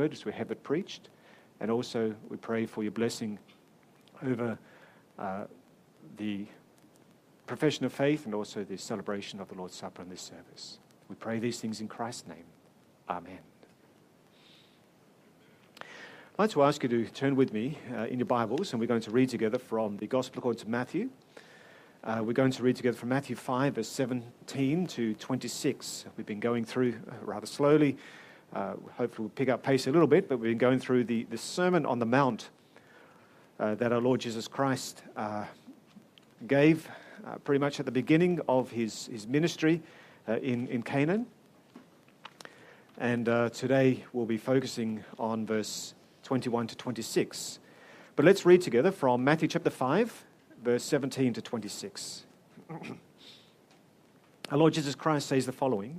word as we have it preached. And also we pray for your blessing over the profession of faith and also the celebration of the Lord's Supper in this service. We pray these things in Christ's name. Amen. I'd like to ask you to turn with me in your Bibles, and we're going to read together from the Gospel according to Matthew. We're going to read together from Matthew 5, verse 17 to 26. We've been going through rather slowly. Hopefully we'll pick up pace a little bit, but we've been going through the Sermon on the Mount that our Lord Jesus Christ gave pretty much at the beginning of his ministry in Canaan. And today we'll be focusing on verse 21 to 26. But let's read together from Matthew chapter 5, verse 17 to 26. Our Lord Jesus Christ says the following: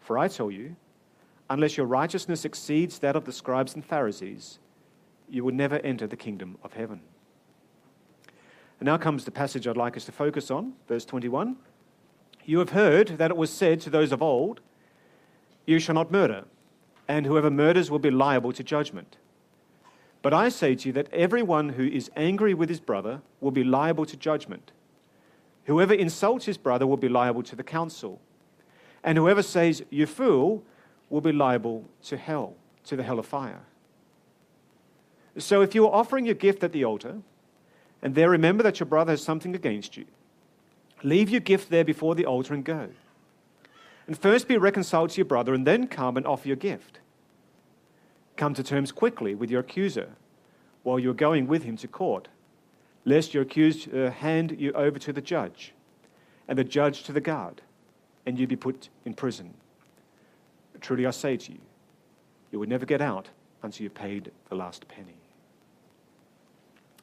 For I tell you, unless your righteousness exceeds that of the scribes and Pharisees, you will never enter the kingdom of heaven." And now comes the passage I'd like us to focus on, verse 21. "You have heard that it was said to those of old, 'You shall not murder, and whoever murders will be liable to judgment.' But I say to you that everyone who is angry with his brother will be liable to judgment. Whoever insults his brother will be liable to the council. And whoever says, 'You fool,' will be liable to hell, to the hell of fire. So if you are offering your gift at the altar, and there remember that your brother has something against you, leave your gift there before the altar and go. And first be reconciled to your brother, and then come and offer your gift. Come to terms quickly with your accuser while you're going with him to court, lest your accuser hand you over to the judge, and the judge to the guard, and you be put in prison. Truly I say to you, you will never get out until you've paid the last penny."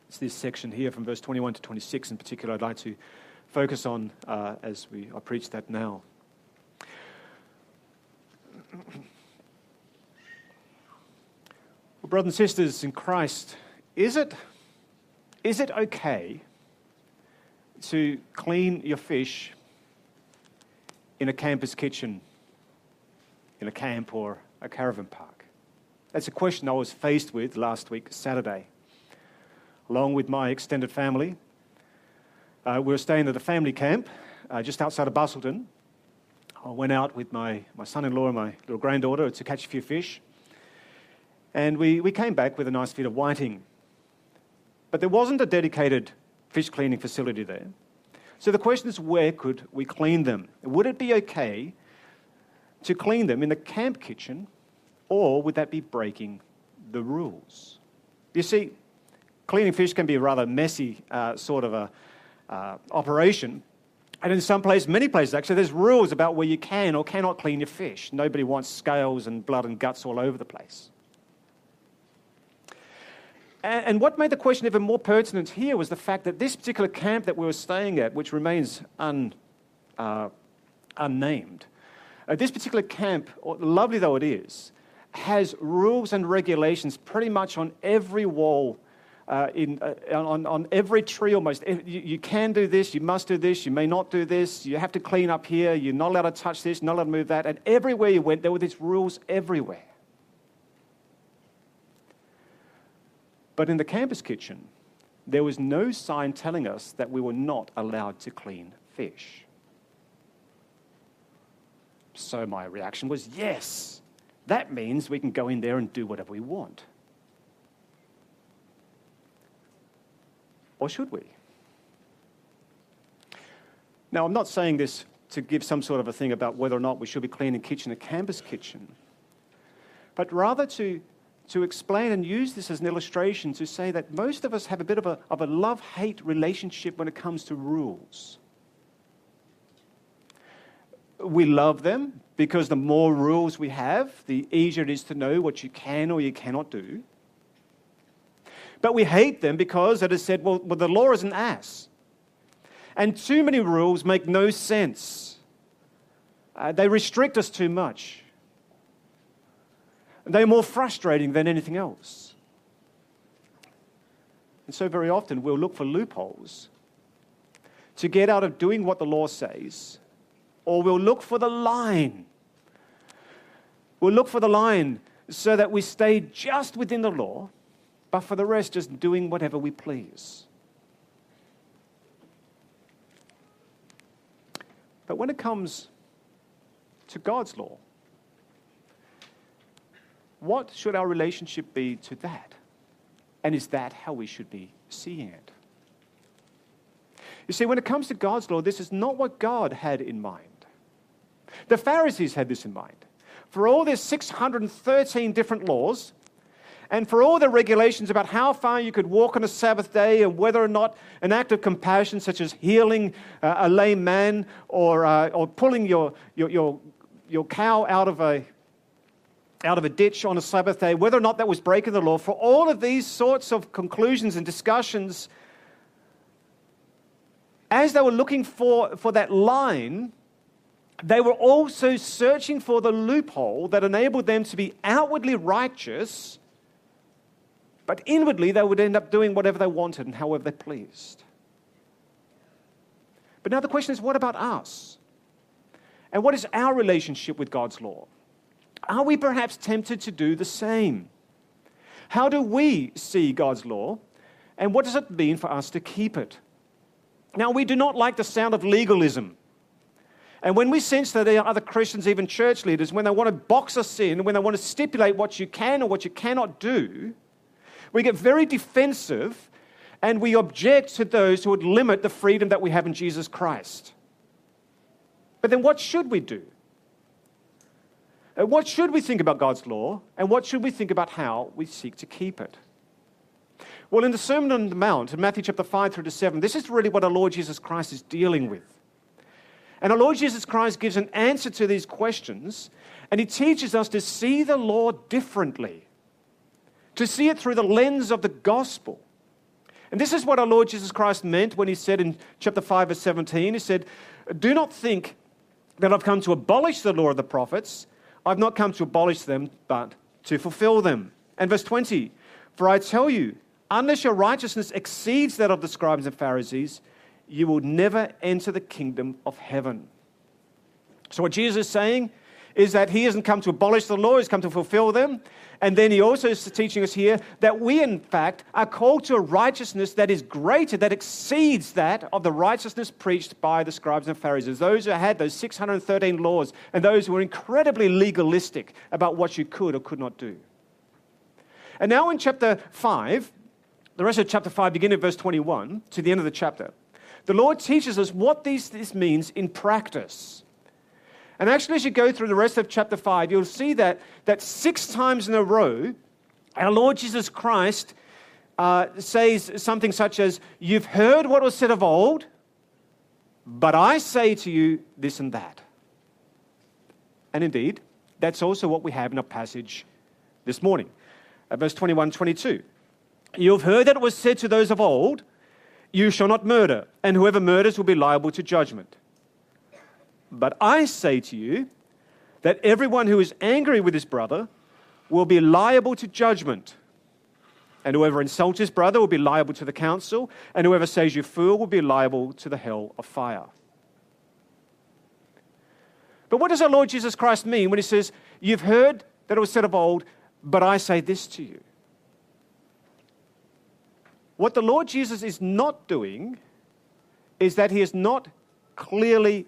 It's this section here from verse 21 to 26 in particular I'd like to focus on as I preach that now. Well, brothers and sisters in Christ, is it okay to clean your fish in a camper's kitchen, in a camp or a caravan park? That's a question I was faced with last week, Saturday, along with my extended family. We were staying at a family camp just outside of Busselton. I went out with my son-in-law and my little granddaughter to catch a few fish. And we came back with a nice feed of whiting. But there wasn't a dedicated fish cleaning facility there. So the question is, where could we clean them? Would it be okay to clean them in the camp kitchen, or would that be breaking the rules? You see, cleaning fish can be a rather messy sort of a operation. And in many places actually, there's rules about where you can or cannot clean your fish. Nobody wants scales and blood and guts all over the place. And what made the question even more pertinent here was the fact that this particular camp that we were staying at, which remains unnamed, this particular camp, lovely though it is, has rules and regulations pretty much on every wall. On every tree almost. You can do this, you must do this, you may not do this, you have to clean up here, you're not allowed to touch this, not allowed to move that. And everywhere you went, there were these rules everywhere. But in the campus kitchen, there was no sign telling us that we were not allowed to clean fish. So my reaction was, yes, that means we can go in there and do whatever we want. Or should we? Now, I'm not saying this to give some sort of a thing about whether or not we should be cleaning a campus kitchen, but rather to explain and use this as an illustration to say that most of us have a bit of a love-hate relationship when it comes to rules. we love them because the more rules we have, the easier it is to know what you can or you cannot do. But we hate them because it is said, well, the law is an ass. And too many rules make no sense. They restrict us too much. They're more frustrating than anything else. And so very often we'll look for loopholes to get out of doing what the law says, or we'll look for the line. We'll look for the line so that we stay just within the law, but for the rest just doing whatever we please. But when it comes to God's law, what should our relationship be to that? And is that how we should be seeing it? You see, when it comes to God's law, this is not what God had in mind. The Pharisees had this in mind. For all their 613 different laws, and for all the regulations about how far you could walk on a Sabbath day and whether or not an act of compassion such as healing a lame man or pulling your cow out of a ditch on a Sabbath day, whether or not that was breaking the law, for all of these sorts of conclusions and discussions, as they were looking for that line, they were also searching for the loophole that enabled them to be outwardly righteous, but inwardly they would end up doing whatever they wanted and however they pleased. But now the question is, what about us? And what is our relationship with God's law? Are we perhaps tempted to do the same? How do we see God's law, and what does it mean for us to keep it? Now, we do not like the sound of legalism. And when we sense that there are other Christians, even church leaders, when they want to box us in, when they want to stipulate what you can or what you cannot do, we get very defensive and we object to those who would limit the freedom that we have in Jesus Christ. But then what should we do? What should we think about God's law, and what should we think about how we seek to keep it? Well, in the Sermon on the Mount, in Matthew chapter 5 through to 7, this is really what our Lord Jesus Christ is dealing with. And our Lord Jesus Christ gives an answer to these questions, and he teaches us to see the law differently, to see it through the lens of the gospel. And this is what our Lord Jesus Christ meant when he said in chapter 5 verse 17, he said, "Do not think that I've come to abolish the law of the prophets. I've not come to abolish them, but to fulfill them." And verse 20, "For I tell you, unless your righteousness exceeds that of the scribes and Pharisees, you will never enter the kingdom of heaven." So what Jesus is saying is that he hasn't come to abolish the law, he's come to fulfill them. And then he also is teaching us here that we, in fact, are called to a righteousness that is greater, that exceeds that of the righteousness preached by the scribes and Pharisees, those who had those 613 laws and those who were incredibly legalistic about what you could or could not do. And now in chapter 5, the rest of chapter 5, beginning at verse 21 to the end of the chapter, the Lord teaches us what this means in practice. And actually, as you go through the rest of chapter 5, you'll see that 6 times in a row, our Lord Jesus Christ says something such as, "You've heard what was said of old, but I say to you this and that." And indeed, that's also what we have in our passage this morning. Verse 21, 22. "You've heard that it was said to those of old, you shall not murder, and whoever murders will be liable to judgment. But I say to you that everyone who is angry with his brother will be liable to judgment. And whoever insults his brother will be liable to the council. And whoever says you fool will be liable to the hell of fire." But what does our Lord Jesus Christ mean when he says, "You've heard that it was said of old, but I say this to you"? What the Lord Jesus is not doing is that he is not clearly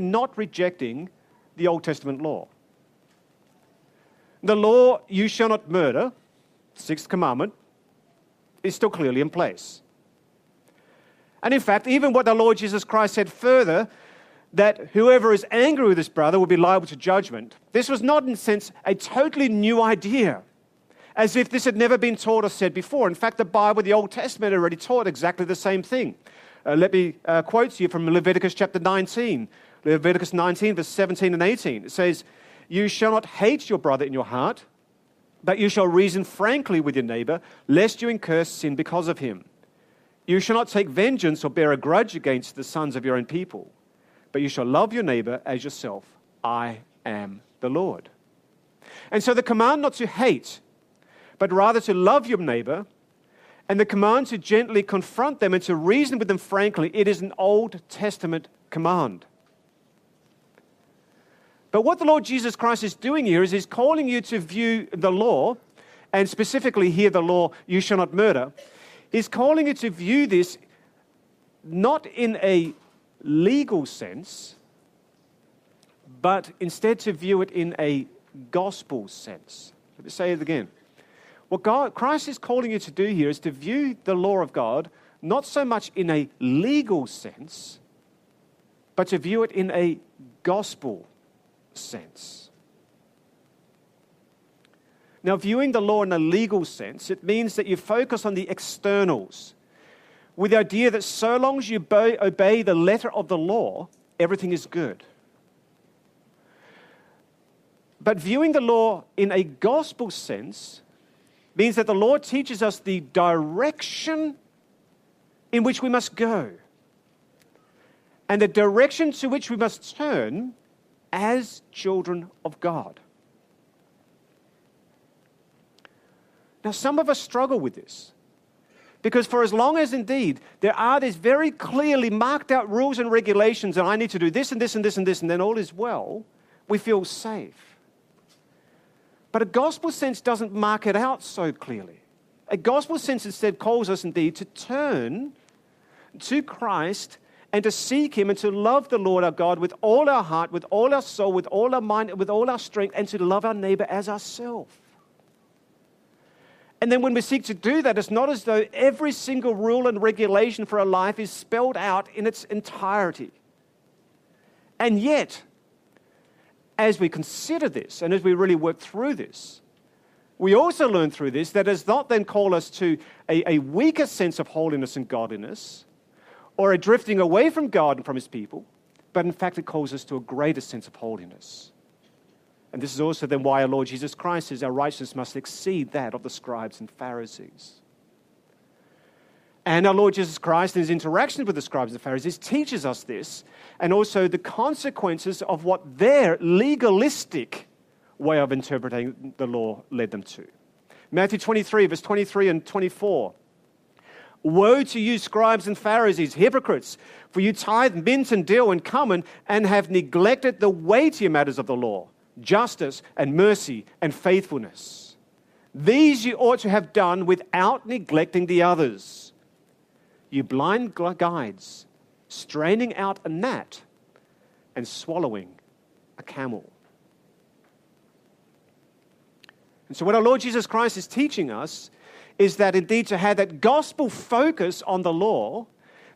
not rejecting the Old Testament law. The law, "you shall not murder," 6th commandment, is still clearly in place. And in fact, even what the Lord Jesus Christ said further, that whoever is angry with his brother will be liable to judgment, this was not, in a sense, a totally new idea, as if this had never been taught or said before. In fact, the Bible, the Old Testament, already taught exactly the same thing. Let me quote to you from Leviticus chapter 19. Leviticus 19, verse 17 and 18. It says, "You shall not hate your brother in your heart, but you shall reason frankly with your neighbor, lest you incur sin because of him. You shall not take vengeance or bear a grudge against the sons of your own people, but you shall love your neighbor as yourself. I am the Lord." And so the command not to hate, but rather to love your neighbor, and the command to gently confront them and to reason with them frankly, it is an Old Testament command. But what the Lord Jesus Christ is doing here is he's calling you to view the law, and specifically here the law, you shall not murder. He's calling you to view this not in a legal sense, but instead to view it in a gospel sense. Let me say it again. What Christ is calling you to do here is to view the law of God not so much in a legal sense, but to view it in a gospel sense. Now, viewing the law in a legal sense, it means that you focus on the externals, with the idea that so long as you obey the letter of the law, everything is good. But viewing the law in a gospel sense means that the law teaches us the direction in which we must go, and the direction to which we must turn as children of God. Now, some of us struggle with this, because for as long as indeed there are these very clearly marked out rules and regulations, and I need to do this and this and this and this, and then all is well, we feel safe. But a gospel sense doesn't mark it out so clearly. A gospel sense instead calls us indeed to turn to Christ and to seek him and to love the Lord our God with all our heart, with all our soul, with all our mind, with all our strength, and to love our neighbor as ourselves. And then when we seek to do that, it's not as though every single rule and regulation for our life is spelled out in its entirety. And yet, as we consider this and as we really work through this, we also learn through this that it does not then call us to a weaker sense of holiness and godliness, or a drifting away from God and from his people, but in fact it calls us to a greater sense of holiness. And this is also then why our Lord Jesus Christ says our righteousness must exceed that of the scribes and Pharisees. And our Lord Jesus Christ, in his interactions with the scribes and the Pharisees, teaches us this, and also the consequences of what their legalistic way of interpreting the law led them to. Matthew 23, verse 23 and 24. "Woe to you, scribes and Pharisees, hypocrites, for you tithe mint and dill and cumin and have neglected the weightier matters of the law, justice and mercy and faithfulness. These you ought to have done without neglecting the others. You blind guides, straining out a gnat and swallowing a camel." And so what our Lord Jesus Christ is teaching us is that indeed to have that gospel focus on the law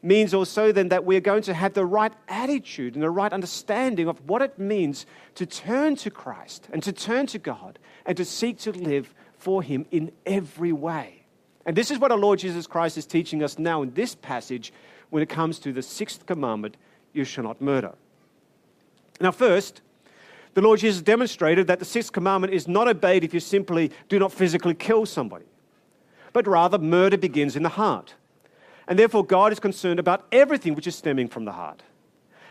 means also then that we're going to have the right attitude and the right understanding of what it means to turn to Christ and to turn to God and to seek to live for him in every way. And this is what our Lord Jesus Christ is teaching us now in this passage when it comes to the sixth commandment, you shall not murder. Now first, the Lord Jesus demonstrated that the sixth commandment is not obeyed if you simply do not physically kill somebody, but rather murder begins in the heart. And therefore, God is concerned about everything which is stemming from the heart.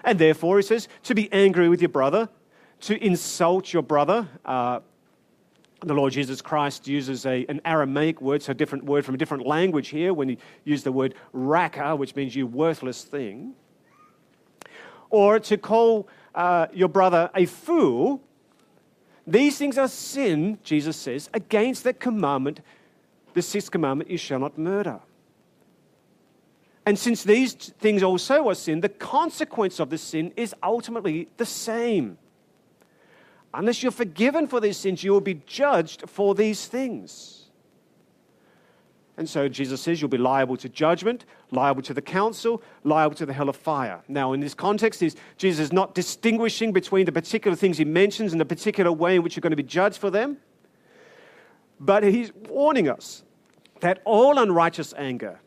And therefore, he says, to be angry with your brother, to insult your brother. The Lord Jesus Christ uses an Aramaic word, so a different word from a different language here, when he used the word raka, which means you worthless thing. Or to call your brother a fool. These things are sin, Jesus says, against that commandment. The sixth commandment, you shall not murder. And since these things also are sin, the consequence of the sin is ultimately the same. Unless you're forgiven for these sins, you will be judged for these things. And so Jesus says you'll be liable to judgment, liable to the council, liable to the hell of fire. Now, in this context, Jesus is not distinguishing between the particular things he mentions and the particular way in which you're going to be judged for them. But he's warning us that all unrighteous anger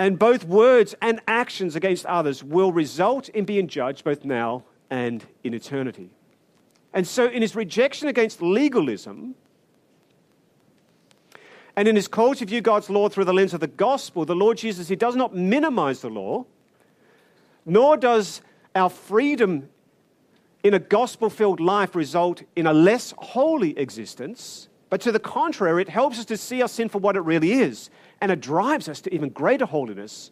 and both words and actions against others will result in being judged both now and in eternity. And so in his rejection against legalism, and in his call to view God's law through the lens of the gospel, the Lord Jesus, he does not minimize the law, nor does our freedom in a gospel-filled life result in a less holy existence, but to the contrary, it helps us to see our sin for what it really is, and it drives us to even greater holiness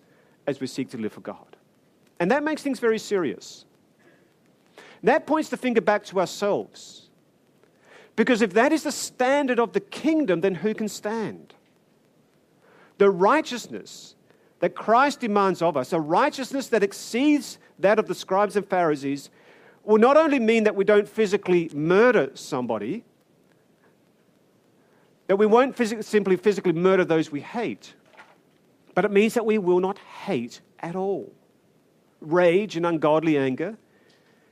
as we seek to live for God. And that makes things very serious. That points the finger back to ourselves. Because if that is the standard of the kingdom, then who can stand? The righteousness that Christ demands of us, a righteousness that exceeds that of the scribes and Pharisees, will not only mean that we don't physically murder somebody, that we won't simply physically murder those we hate, but it means that we will not hate at all. Rage and ungodly anger,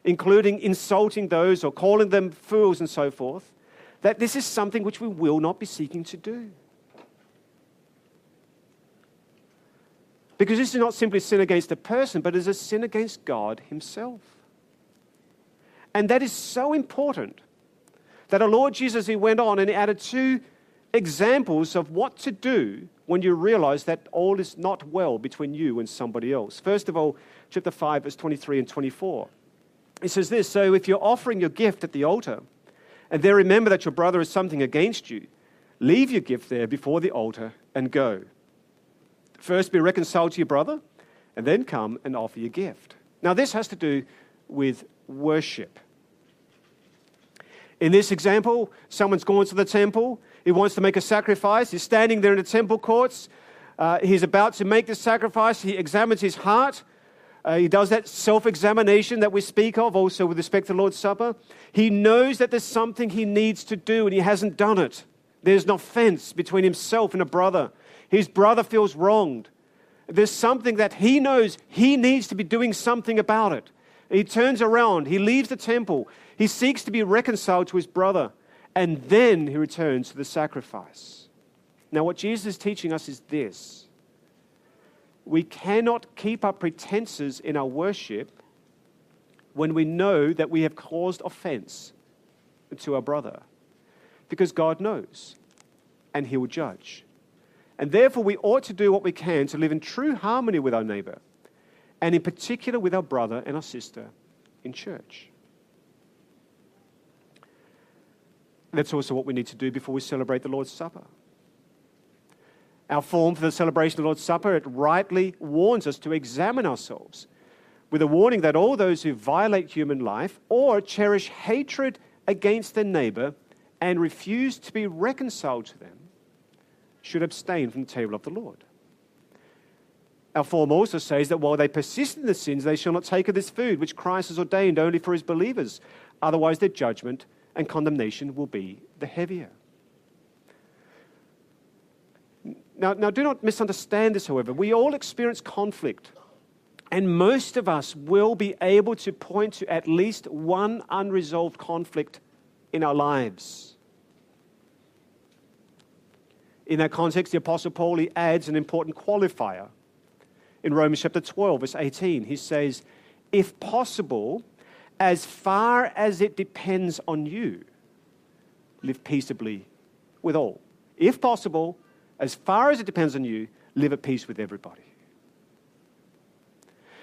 including insulting those or calling them fools and so forth, that this is something which we will not be seeking to do. Because this is not simply sin against a person, but is a sin against God himself. And that is so important that our Lord Jesus, he went on and he added two examples of what to do when you realize that all is not well between you and somebody else. First of all, chapter 5, verse 23 and 24. It says this, so if you're offering your gift at the altar, and there remember that your brother has something against you, leave your gift there before the altar and go. First be reconciled to your brother, and then come and offer your gift. Now this has to do with worship. In this example, someone's gone to the temple, he wants to make a sacrifice, he's standing there in the temple courts, he's about to make the sacrifice, he examines his heart. He does that self-examination that we speak of also with respect to the Lord's Supper. He knows that there's something he needs to do and he hasn't done it. There's an offense between himself and a brother. His brother feels wronged. There's something that he knows he needs to be doing something about it. He turns around. He leaves the temple. He seeks to be reconciled to his brother. And then he returns to the sacrifice. Now what Jesus is teaching us is this. We cannot keep up pretenses in our worship when we know that we have caused offense to our brother, because God knows and he will judge. And therefore, we ought to do what we can to live in true harmony with our neighbor, and in particular with our brother and our sister in church. That's also what we need to do before we celebrate the Lord's Supper. Our form for the celebration of the Lord's Supper, it rightly warns us to examine ourselves with a warning that all those who violate human life or cherish hatred against their neighbor and refuse to be reconciled to them should abstain from the table of the Lord. Our form also says that while they persist in the sins, they shall not take of this food, which Christ has ordained only for his believers. Otherwise, their judgment and condemnation will be the heavier. Now, do not misunderstand this, however. We all experience conflict, and most of us will be able to point to at least one unresolved conflict in our lives. In that context, the Apostle Paul, he adds an important qualifier. In Romans chapter 12, verse 18, he says, if possible, as far as it depends on you, live peaceably with all. If possible, as far as it depends on you, live at peace with everybody.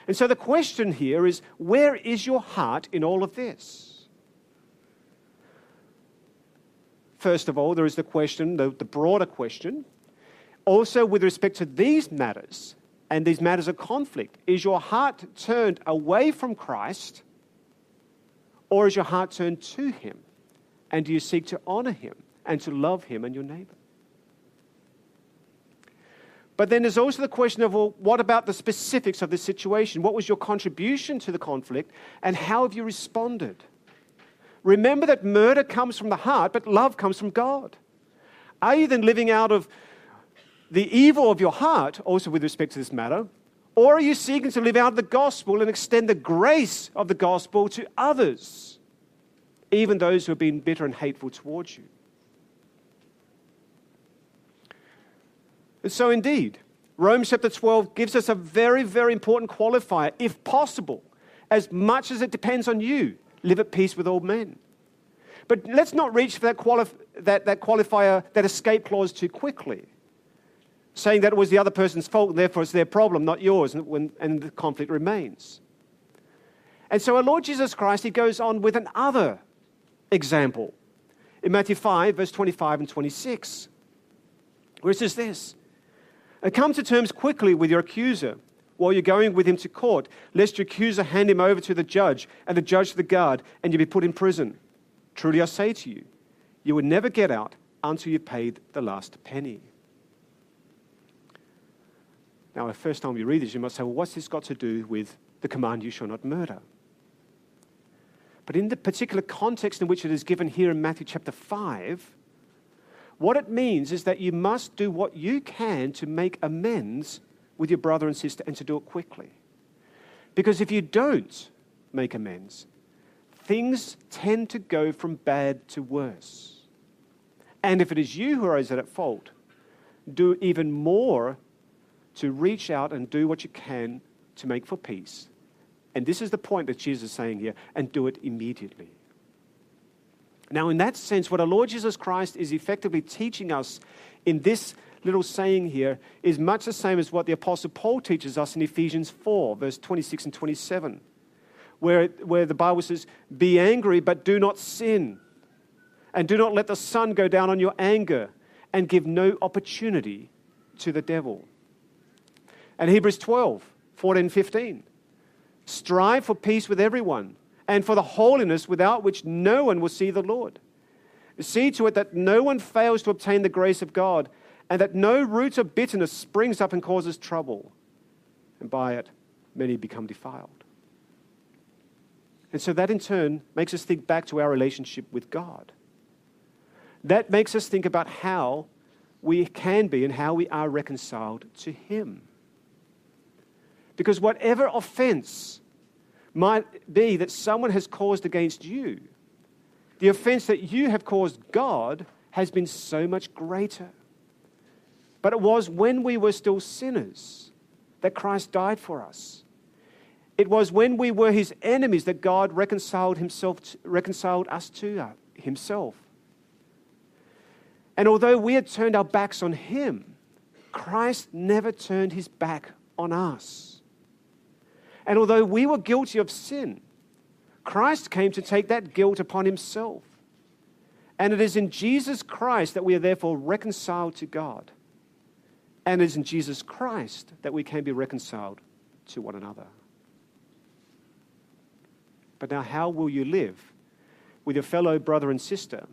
And so the question here is, where is your heart in all of this? First of all, there is the question, the broader question. Also, with respect to these matters, and these matters of conflict, is your heart turned away from Christ, or is your heart turned to him? And do you seek to honor him and to love him and your neighbor? But then there's also the question of, well, what about the specifics of this situation? What was your contribution to the conflict, and how have you responded? Remember that murder comes from the heart, but love comes from God. Are you then living out of the evil of your heart, also with respect to this matter, or are you seeking to live out the gospel and extend the grace of the gospel to others, even those who have been bitter and hateful towards you? And so indeed, Romans chapter 12 gives us a very, very important qualifier. If possible, as much as it depends on you, live at peace with all men. But let's not reach for that qualifier, that escape clause too quickly, saying that it was the other person's fault and therefore it's their problem, not yours, and the conflict remains. And so our Lord Jesus Christ, he goes on with another example in Matthew 5, verse 25 and 26, where it says this: "Come to terms quickly with your accuser while you're going with him to court, lest your accuser hand him over to the judge and the judge to the guard, and you be put in prison. Truly I say to you, you will never get out until you've paid the last penny." Now, the first time you read this, you must say, well, what's this got to do with the command, you shall not murder? But in the particular context in which it is given here in Matthew chapter 5, what it means is that you must do what you can to make amends with your brother and sister, and to do it quickly. Because if you don't make amends, things tend to go from bad to worse. And if it is you who are at fault, do even more to reach out and do what you can to make for peace. And this is the point that Jesus is saying here, and do it immediately. Now, in that sense, what our Lord Jesus Christ is effectively teaching us in this little saying here is much the same as what the Apostle Paul teaches us in Ephesians 4, verse 26 and 27, where the Bible says, "Be angry, but do not sin, and do not let the sun go down on your anger, and give no opportunity to the devil." And Hebrews 12, 14, 15, "Strive for peace with everyone, and for the holiness without which no one will see the Lord. See to it that no one fails to obtain the grace of God, and that no root of bitterness springs up and causes trouble, and by it many become defiled." And so that in turn makes us think back to our relationship with God. That makes us think about how we can be and how we are reconciled to Him. Because whatever offense might be that someone has caused against you, the offense that you have caused God has been so much greater. But it was when we were still sinners that Christ died for us. It was when we were His enemies that God reconciled us to Himself. And although we had turned our backs on Him, Christ never turned His back on us. And although we were guilty of sin, Christ came to take that guilt upon Himself. And it is in Jesus Christ that we are therefore reconciled to God. And it is in Jesus Christ that we can be reconciled to one another. But now, how will you live with your fellow brother and sister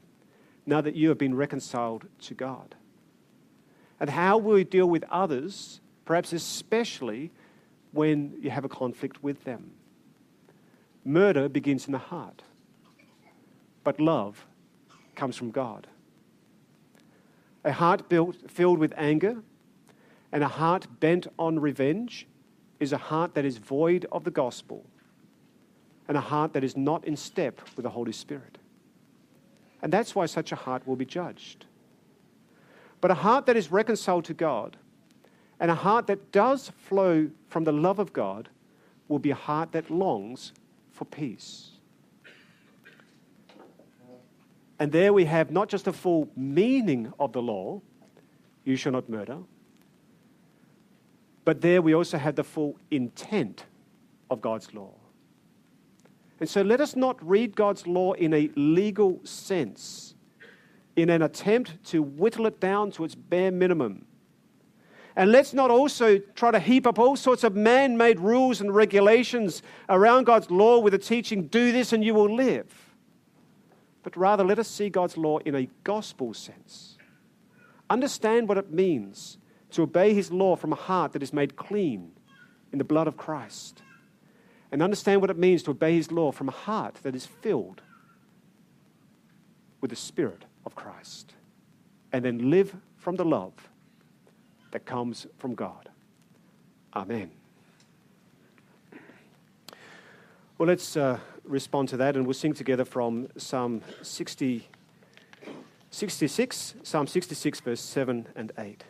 now that you have been reconciled to God? And how will you deal with others, perhaps especially when you have a conflict with them? Murder begins in the heart, but love comes from God. A heart filled with anger and a heart bent on revenge is a heart that is void of the gospel and a heart that is not in step with the Holy Spirit. And that's why such a heart will be judged. But a heart that is reconciled to God and a heart that does flow from the love of God will be a heart that longs for peace. And there we have not just the full meaning of the law, you shall not murder, but there we also have the full intent of God's law. And so let us not read God's law in a legal sense, in an attempt to whittle it down to its bare minimum. And let's not also try to heap up all sorts of man-made rules and regulations around God's law with the teaching, do this and you will live. But rather, let us see God's law in a gospel sense. Understand what it means to obey His law from a heart that is made clean in the blood of Christ. And understand what it means to obey His law from a heart that is filled with the Spirit of Christ. And then live from the love that comes from God. Amen. Well, let's respond to that, and we'll sing together from Psalm 66, Psalm 66, verse 7 and 8.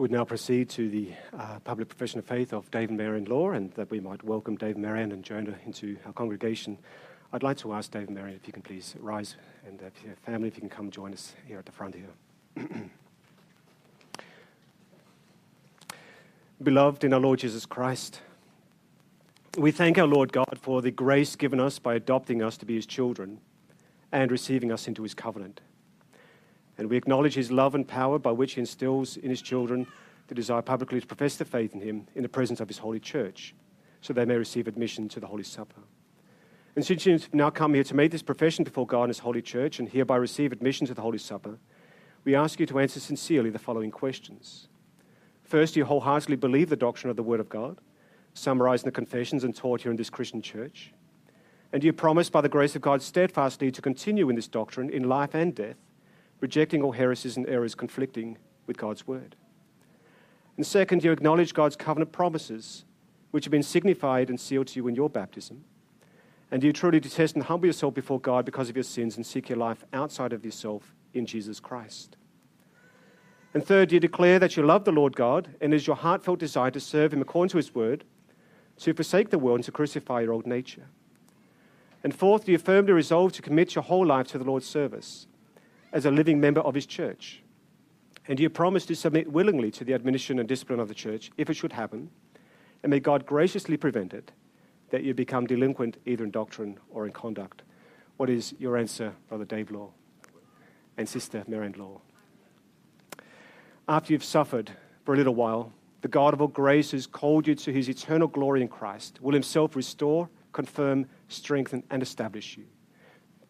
We would now proceed to the public profession of faith of Dave and Marianne Law, and that we might welcome Dave, Marianne, and Jonah into our congregation. I'd like to ask Dave and Marianne if you can please rise, and your family, if you can come join us here at the front here. Beloved in our Lord Jesus Christ, we thank our Lord God for the grace given us by adopting us to be his children and receiving us into his covenant. And we acknowledge his love and power by which he instills in his children the desire publicly to profess their faith in him in the presence of his holy church, so they may receive admission to the Holy Supper. And since you have now come here to make this profession before God and his holy church, and hereby receive admission to the Holy Supper, we ask you to answer sincerely the following questions. First, do you wholeheartedly believe the doctrine of the Word of God, summarized in the confessions and taught here in this Christian church? And do you promise by the grace of God steadfastly to continue in this doctrine in life and death, rejecting all heresies and errors conflicting with God's word? And second, you acknowledge God's covenant promises, which have been signified and sealed to you in your baptism. And you truly detest and humble yourself before God because of your sins and seek your life outside of yourself in Jesus Christ. And third, you declare that you love the Lord God, and it is your heartfelt desire to serve him according to his word, to forsake the world and to crucify your old nature. And fourth, you firmly resolve to commit your whole life to the Lord's service as a living member of his church. And you promise to submit willingly to the admonition and discipline of the church if it should happen, and may God graciously prevent it, that you become delinquent either in doctrine or in conduct. What is your answer, Brother Dave Law and Sister Marianne Law? After you've suffered for a little while, the God of all grace who's called you to his eternal glory in Christ will himself restore, confirm, strengthen, and establish you.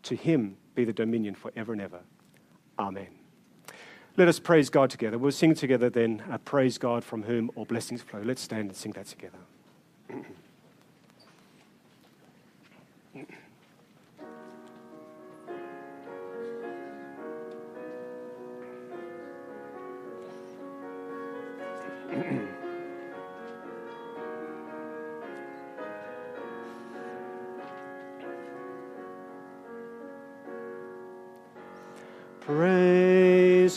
To him be the dominion forever and ever. Amen. Let us praise God together. We'll sing together then, Praise God from whom all blessings flow. Let's stand and sing that together. Praise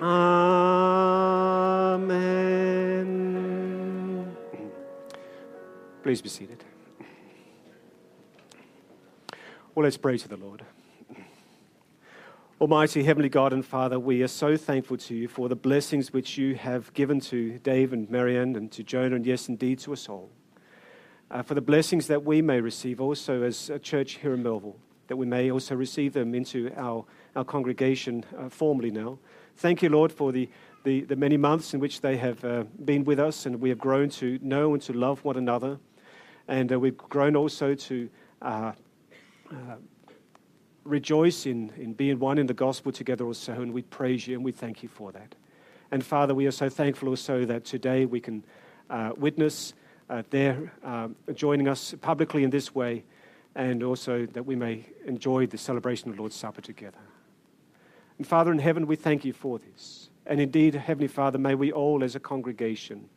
Amen. Please be seated. Well, let's pray to the Lord. Almighty Heavenly God and Father, we are so thankful to you for the blessings which you have given to Dave and Marianne and to Jonah, and yes, indeed, to us all. For the blessings that we may receive also as a church here in Melville, that we may also receive them into our congregation formally now. Thank you, Lord, for the many months in which they have been with us, and we have grown to know and to love one another. And we've grown also to rejoice in being one in the gospel together also, and we praise you and we thank you for that. And Father, we are so thankful also that today we can witness their joining us publicly in this way, and also that we may enjoy the celebration of the Lord's Supper together. And Father in heaven, we thank you for this. And indeed, Heavenly Father, may we all as a congregation,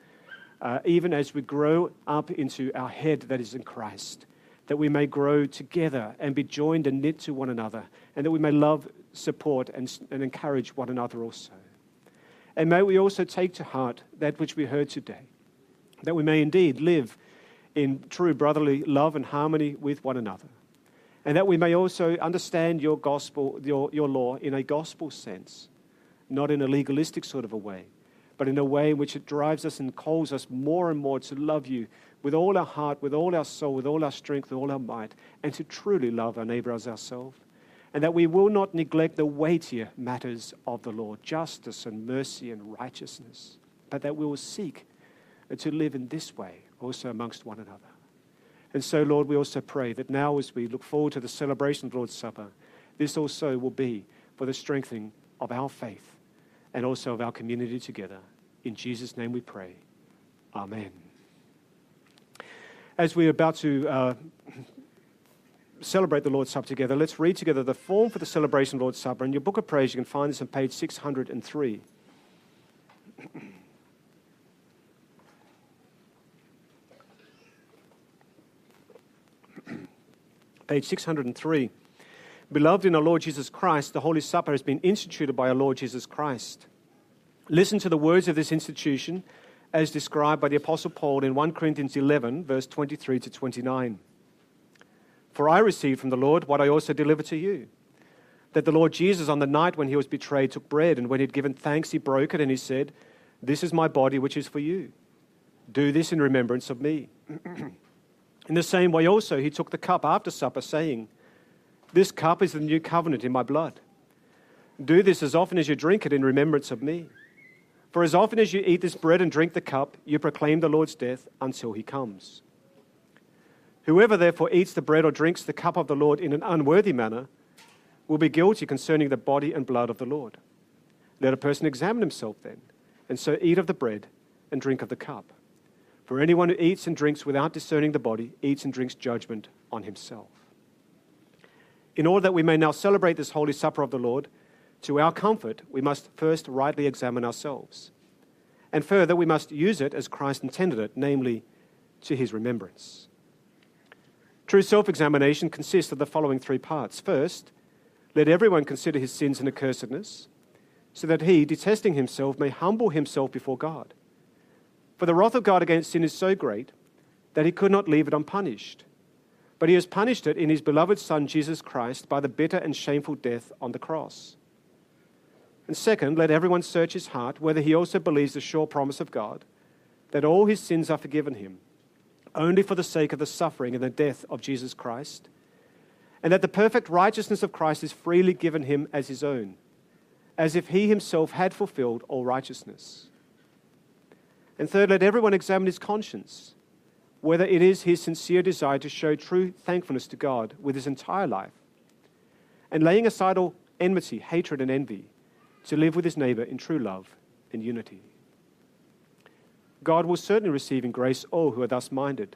even as we grow up into our head that is in Christ, that we may grow together and be joined and knit to one another, and that we may love, support, and encourage one another also. And may we also take to heart that which we heard today, that we may indeed live in true brotherly love and harmony with one another. And that we may also understand your gospel, your law, in a gospel sense, not in a legalistic sort of a way, but in a way in which it drives us and calls us more and more to love you with all our heart, with all our soul, with all our strength, with all our might, and to truly love our neighbor as ourselves. And that we will not neglect the weightier matters of the law, justice and mercy and righteousness, but that we will seek to live in this way also amongst one another. And so, Lord, we also pray that now as we look forward to the celebration of the Lord's Supper, this also will be for the strengthening of our faith and also of our community together. In Jesus' name we pray. Amen. As we're about to celebrate the Lord's Supper together, let's read together the form for the celebration of the Lord's Supper. In your book of prayers, you can find this on page 603. Page 603. Beloved in our Lord Jesus Christ, the Holy Supper has been instituted by our Lord Jesus Christ. Listen to the words of this institution as described by the Apostle Paul in 1 Corinthians 11, verse 23 to 29. For I received from the Lord what I also delivered to you, that the Lord Jesus on the night when he was betrayed took bread, and when he had given thanks, he broke it, and he said, "This is my body which is for you. Do this in remembrance of me." In the same way also he took the cup after supper, saying, "This cup is the new covenant in my blood. Do this as often as you drink it in remembrance of me. For as often as you eat this bread and drink the cup, you proclaim the Lord's death until he comes. Whoever therefore eats the bread or drinks the cup of the Lord in an unworthy manner will be guilty concerning the body and blood of the Lord. Let a person examine himself then, and so eat of the bread and drink of the cup. For anyone who eats and drinks without discerning the body eats and drinks judgment on himself. In order that we may now celebrate this Holy Supper of the Lord, to our comfort, we must first rightly examine ourselves. And further, we must use it as Christ intended it, namely, to his remembrance. True self-examination consists of the following three parts. First, let everyone consider his sins and accursedness, so that he, detesting himself, may humble himself before God. For the wrath of God against sin is so great that he could not leave it unpunished. But he has punished it in his beloved Son, Jesus Christ, by the bitter and shameful death on the cross. And second, let everyone search his heart whether he also believes the sure promise of God, that all his sins are forgiven him, only for the sake of the suffering and the death of Jesus Christ, and that the perfect righteousness of Christ is freely given him as his own, as if he himself had fulfilled all righteousness. And third, let everyone examine his conscience, whether it is his sincere desire to show true thankfulness to God with his entire life, and laying aside all enmity, hatred, and envy, to live with his neighbor in true love and unity. God will certainly receive in grace all who are thus minded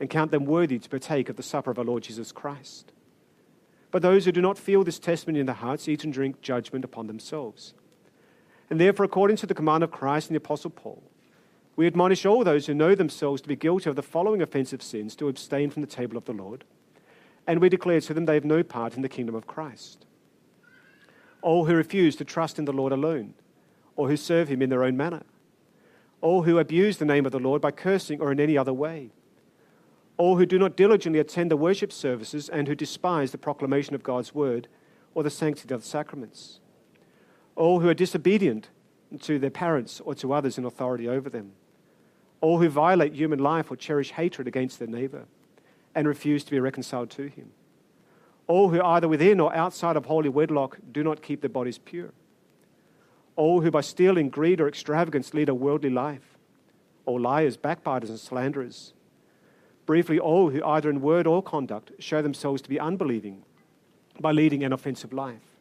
and count them worthy to partake of the supper of our Lord Jesus Christ. But those who do not feel this testimony in their hearts eat and drink judgment upon themselves. And therefore, according to the command of Christ and the Apostle Paul, we admonish all those who know themselves to be guilty of the following offensive sins to abstain from the table of the Lord, and we declare to them they have no part in the kingdom of Christ. All who refuse to trust in the Lord alone, or who serve him in their own manner. All who abuse the name of the Lord by cursing or in any other way. All who do not diligently attend the worship services and who despise the proclamation of God's word or the sanctity of the sacraments. All who are disobedient to their parents or to others in authority over them. All who violate human life or cherish hatred against their neighbor and refuse to be reconciled to him. All who either within or outside of holy wedlock do not keep their bodies pure. All who by stealing, greed, or extravagance lead a worldly life. All liars, backbiters, and slanderers. Briefly, all who either in word or conduct show themselves to be unbelieving by leading an offensive life.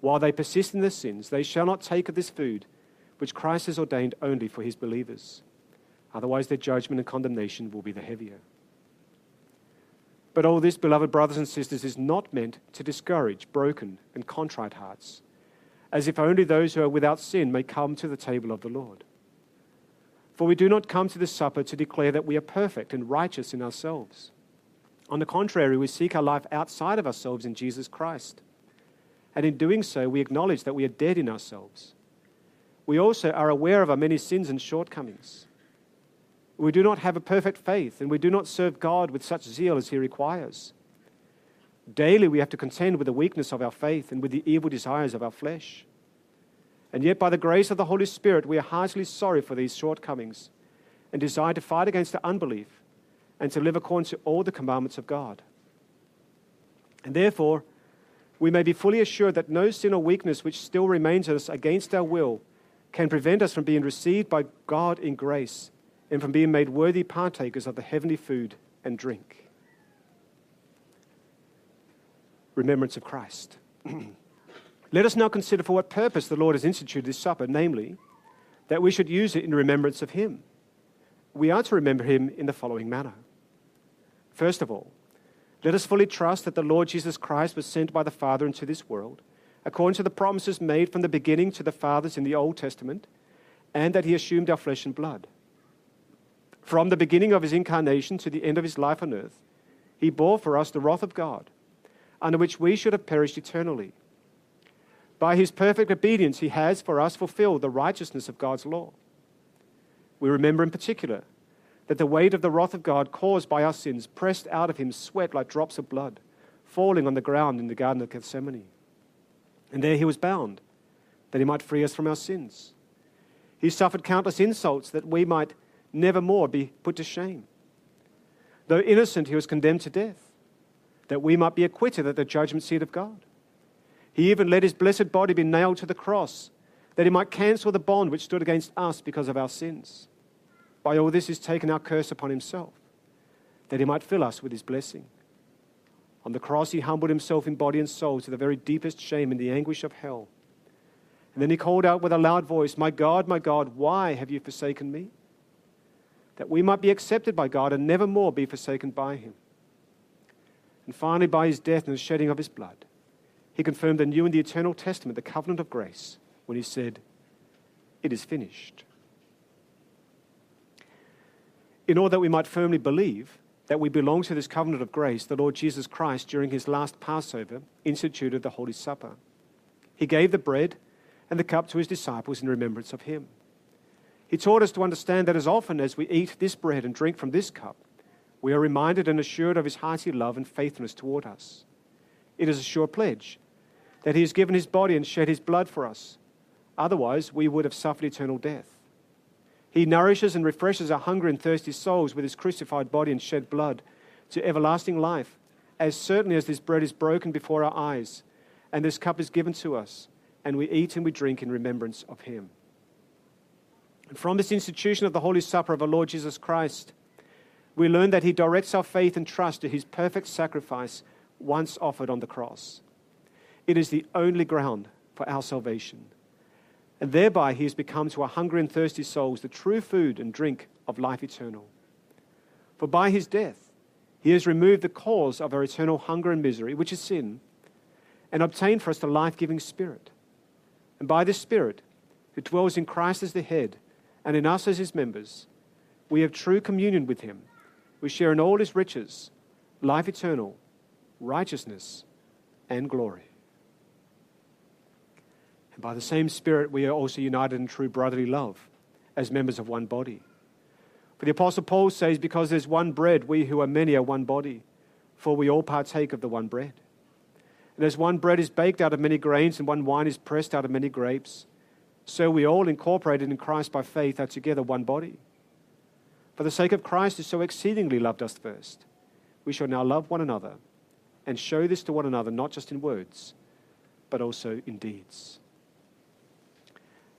While they persist in their sins, they shall not take of this food, which Christ has ordained only for his believers. Otherwise their judgment and condemnation will be the heavier. But all this, beloved brothers and sisters, is not meant to discourage broken and contrite hearts, as if only those who are without sin may come to the table of the Lord. For we do not come to this supper to declare that we are perfect and righteous in ourselves. On the contrary, we seek our life outside of ourselves in Jesus Christ. And in doing so, we acknowledge that we are dead in ourselves. We also are aware of our many sins and shortcomings. We do not have a perfect faith, and we do not serve God with such zeal as he requires. Daily we have to contend with the weakness of our faith and with the evil desires of our flesh. And yet by the grace of the Holy Spirit we are heartily sorry for these shortcomings and desire to fight against the unbelief and to live according to all the commandments of God. And therefore we may be fully assured that no sin or weakness which still remains in us against our will can prevent us from being received by God in grace and from being made worthy partakers of the heavenly food and drink. Remembrance of Christ. Let us now consider for what purpose the Lord has instituted this supper, namely, that we should use it in remembrance of him. We are to remember him in the following manner. First of all, let us fully trust that the Lord Jesus Christ was sent by the Father into this world, according to the promises made from the beginning to the fathers in the Old Testament, and that he assumed our flesh and blood. From the beginning of his incarnation to the end of his life on earth, he bore for us the wrath of God, under which we should have perished eternally. By his perfect obedience, he has for us fulfilled the righteousness of God's law. We remember in particular that the weight of the wrath of God caused by our sins pressed out of him sweat like drops of blood, falling on the ground in the Garden of Gethsemane. And there he was bound, that he might free us from our sins. He suffered countless insults that we might never more be put to shame. Though innocent, he was condemned to death, that we might be acquitted at the judgment seat of God. He even let his blessed body be nailed to the cross, that he might cancel the bond which stood against us because of our sins. By all this, he's taken our curse upon himself, that he might fill us with his blessing. On the cross, he humbled himself in body and soul to the very deepest shame and the anguish of hell. And then he called out with a loud voice, my God, why have you forsaken me? That we might be accepted by God and never more be forsaken by him. And finally, by his death and the shedding of his blood, he confirmed the new and the eternal testament, the covenant of grace, when he said, it is finished. In order that we might firmly believe that we belong to this covenant of grace, the Lord Jesus Christ, during his last Passover, instituted the Holy Supper. He gave the bread and the cup to his disciples in remembrance of him. He taught us to understand that as often as we eat this bread and drink from this cup, we are reminded and assured of his hearty love and faithfulness toward us. It is a sure pledge that he has given his body and shed his blood for us. Otherwise, we would have suffered eternal death. He nourishes and refreshes our hungry and thirsty souls with his crucified body and shed blood to everlasting life, as certainly as this bread is broken before our eyes, and this cup is given to us, and we eat and we drink in remembrance of him. And from this institution of the Holy Supper of our Lord Jesus Christ, we learn that he directs our faith and trust to his perfect sacrifice once offered on the cross. It is the only ground for our salvation. And thereby he has become to our hungry and thirsty souls the true food and drink of life eternal. For by his death, he has removed the cause of our eternal hunger and misery, which is sin, and obtained for us the life-giving Spirit. And by this Spirit, who dwells in Christ as the head and in us as his members, we have true communion with him. We share in all his riches, life eternal, righteousness, and glory. By the same Spirit, we are also united in true brotherly love as members of one body. For the Apostle Paul says, because there's one bread, we who are many are one body, for we all partake of the one bread. And as one bread is baked out of many grains and one wine is pressed out of many grapes, so we all, incorporated in Christ by faith, are together one body. For the sake of Christ who so exceedingly loved us first, we shall now love one another and show this to one another, not just in words, but also in deeds.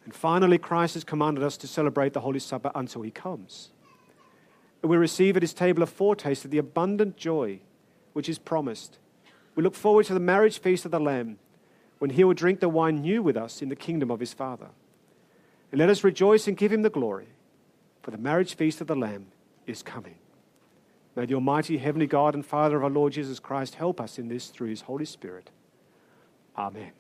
And finally, Christ has commanded us to celebrate the Holy Supper until he comes. And we receive at his table a foretaste of the abundant joy which is promised. We look forward to the marriage feast of the Lamb, when he will drink the wine new with us in the kingdom of his Father. And let us rejoice and give him the glory, for the marriage feast of the Lamb is coming. May the almighty heavenly God and Father of our Lord Jesus Christ help us in this through his Holy Spirit. Amen.